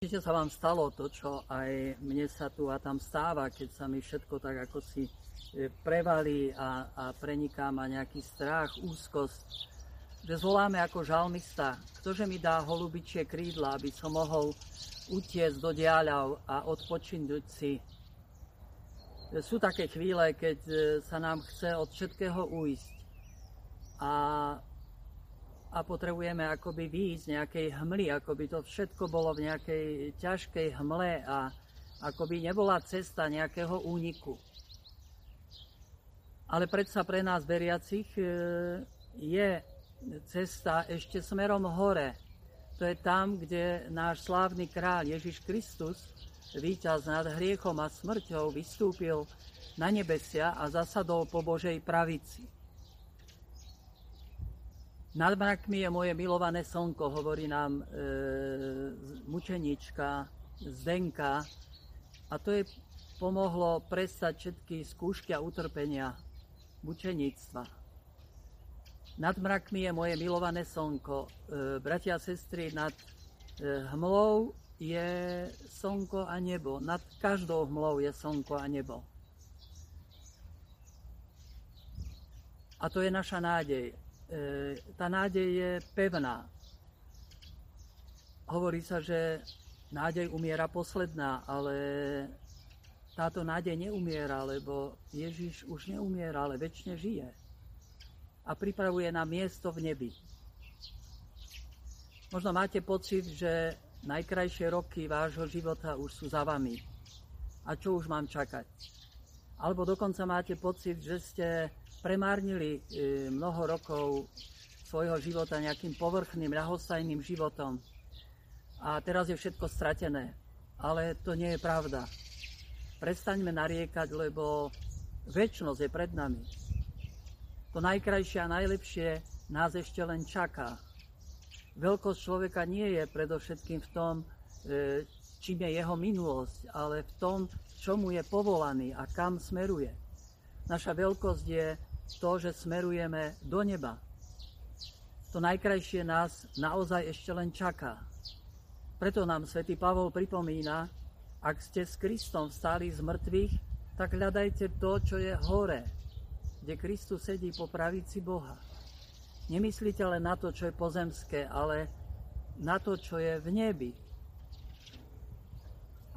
Určite sa vám stalo to, čo aj mne sa tu a tam stáva, keď sa mi všetko tak ako si prevalí a preniká ma nejaký strach, úzkosť, že zvoláme ako žalmista, ktože mi dá holubičie krídla, aby som mohol utiecť do diaľav a odpočinúť si. Sú také chvíle, keď sa nám chce od všetkého ujsť a potrebujeme akoby výjsť z nejakej hmly, akoby to všetko bolo v nejakej ťažkej hmle a akoby nebola cesta nejakého úniku. Ale predsa pre nás veriacich je cesta ešte smerom hore. To je tam, kde náš slávny kráľ Ježiš Kristus, víťaz nad hriechom a smrťou, vystúpil na nebesia a zasadol po Božej pravici. Nad mrakmi je moje milované slnko, hovorí nám mučenička Zdenka. A to jej pomohlo prestať všetky skúšky a utrpenia mučeníctva. Nad mrakmi je moje milované slnko. Bratia a sestry, nad hmlou je slnko a nebo. Nad každou hmlou je slnko a nebo. A to je naša nádej. Tá nádej je pevná. Hovorí sa, že nádej umiera posledná, ale táto nádej neumiera, lebo Ježiš už neumiera, ale večne žije a pripravuje nám miesto v nebi. Možno máte pocit, že najkrajšie roky vášho života už sú za vami. A čo už mám čakať? Alebo dokonca máte pocit, že ste premárnili mnoho rokov svojho života nejakým povrchným, ľahostajným životom a teraz je všetko stratené. Ale to nie je pravda. Prestaňme nariekať, lebo večnosť je pred nami. To najkrajšie a najlepšie nás ešte len čaká. Veľkosť človeka nie je predovšetkým v tom, čím je jeho minulosť, ale v tom, čomu je povolaný a kam smeruje. Naša veľkosť je to, že smerujeme do neba. To najkrajšie nás naozaj ešte len čaká. Preto nám svätý Pavol pripomína, ak ste s Kristom vstali z mŕtvych, tak hľadajte to, čo je hore, kde Kristus sedí po pravici Boha. Nemyslíte len na to, čo je pozemské, ale na to, čo je v nebi.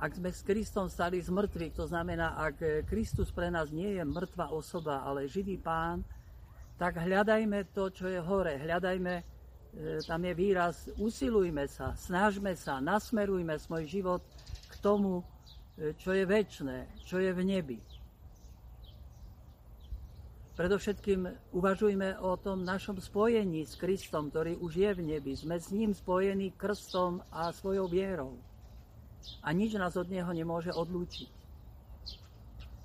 Ak sme s Kristom stali z mŕtvych, to znamená, ak Kristus pre nás nie je mŕtva osoba, ale živý Pán, tak hľadajme to, čo je hore. Hľadajme, tam je výraz, usilujme sa, snažme sa, nasmerujme svoj život k tomu, čo je večné, čo je v nebi. Predovšetkým uvažujme o tom našom spojení s Kristom, ktorý už je v nebi. Sme s ním spojení krstom a svojou vierou. A nič nás od neho nemôže odlúčiť.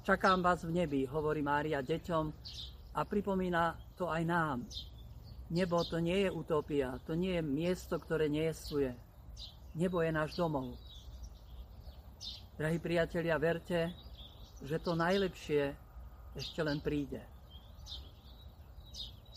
Čakám vás v nebi, hovorí Mária deťom a pripomína to aj nám. Nebo to nie je utopia, to nie je miesto, ktoré neexistuje. Nebo je náš domov. Drahí priatelia, verte, že to najlepšie ešte len príde.